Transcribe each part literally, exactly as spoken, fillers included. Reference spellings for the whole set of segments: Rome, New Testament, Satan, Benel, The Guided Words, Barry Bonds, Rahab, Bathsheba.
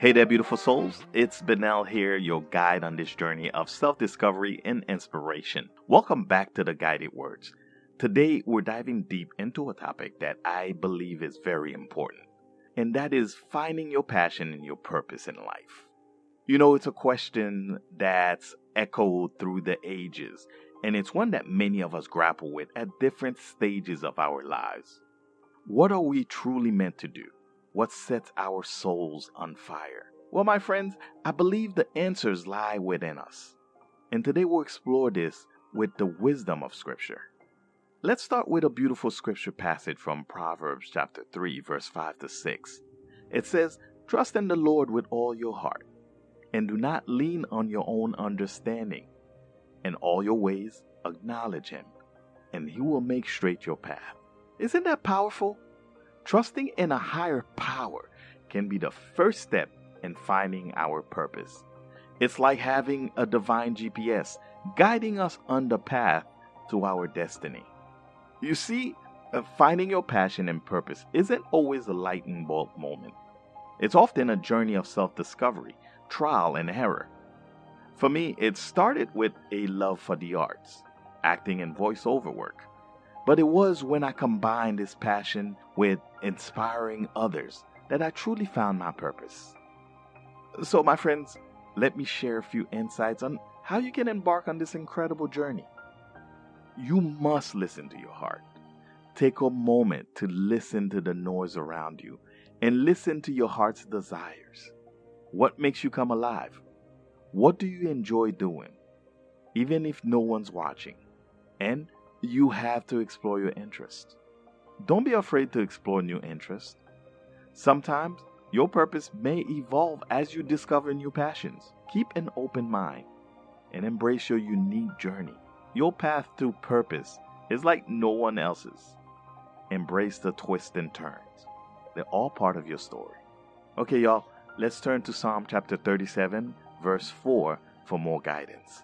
Hey there, beautiful souls. It's Benel here, your guide on this journey of self-discovery and inspiration. Welcome back to The Guided Words. Today, we're diving deep into a topic that I believe is very important, and that is finding your passion and your purpose in life. You know, it's a question that's echoed through the ages, and it's one that many of us grapple with at different stages of our lives. What are we truly meant to do? What sets our souls on fire? Well, my friends, I believe the answers lie within us. And today we'll explore this with the wisdom of Scripture. Let's start with a beautiful Scripture passage from Proverbs chapter three, verse five to six. It says, "Trust in the Lord with all your heart, and do not lean on your own understanding. In all your ways acknowledge Him, and He will make straight your path." Isn't that powerful? Trusting in a higher power can be the first step in finding our purpose. It's like having a divine G P S guiding us on the path to our destiny. You see, finding your passion and purpose isn't always a lightning bolt moment. It's often a journey of self-discovery, trial, and error. For me, it started with a love for the arts, acting and voiceover work. But it was when I combined this passion with inspiring others that I truly found my purpose. So my friends, let me share a few insights on how you can embark on this incredible journey. You must listen to your heart. Take a moment to listen to the noise around you and listen to your heart's desires. What makes you come alive? What do you enjoy doing, even if no one's watching? And you have to explore your interests. Don't be afraid to explore new interests. Sometimes your purpose may evolve as you discover new passions. Keep an open mind and embrace your unique journey. Your path to purpose is like no one else's. Embrace the twists and turns. They're all part of your story. Okay, y'all, let's turn to Psalm chapter thirty-seven, verse four for more guidance.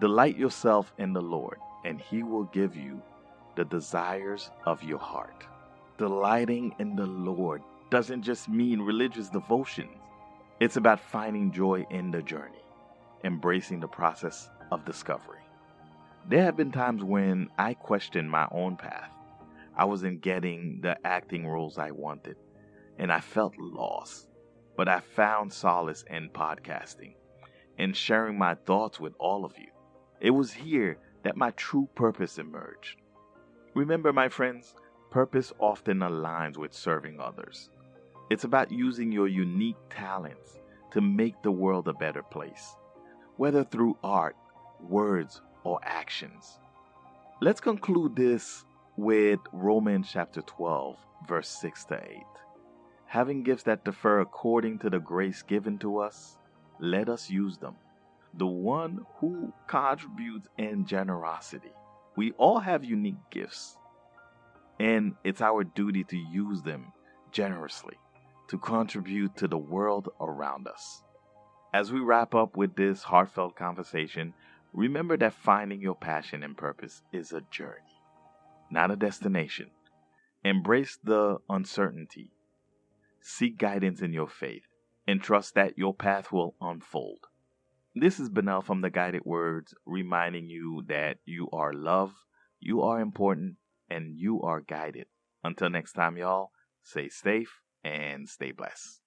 "Delight yourself in the Lord, and He will give you the desires of your heart." Delighting in the Lord doesn't just mean religious devotions. It's about finding joy in the journey, embracing the process of discovery. There have been times when I questioned my own path. I wasn't getting the acting roles I wanted, and I felt lost. But I found solace in podcasting and sharing my thoughts with all of you. It was here that my true purpose emerged. Remember, my friends, purpose often aligns with serving others. It's about using your unique talents to make the world a better place, whether through art, words, or actions. Let's conclude this with Romans chapter twelve, verse six to eight. "Having gifts that differ according to the grace given to us, let us use them. The one who contributes in generosity." We all have unique gifts, and it's our duty to use them generously to contribute to the world around us. As we wrap up with this heartfelt conversation, remember that finding your passion and purpose is a journey, not a destination. Embrace the uncertainty, seek guidance in your faith, and trust that your path will unfold. This is Benel from The Guided Words, reminding you that you are loved, you are important, and you are guided. Until next time, y'all, stay safe and stay blessed.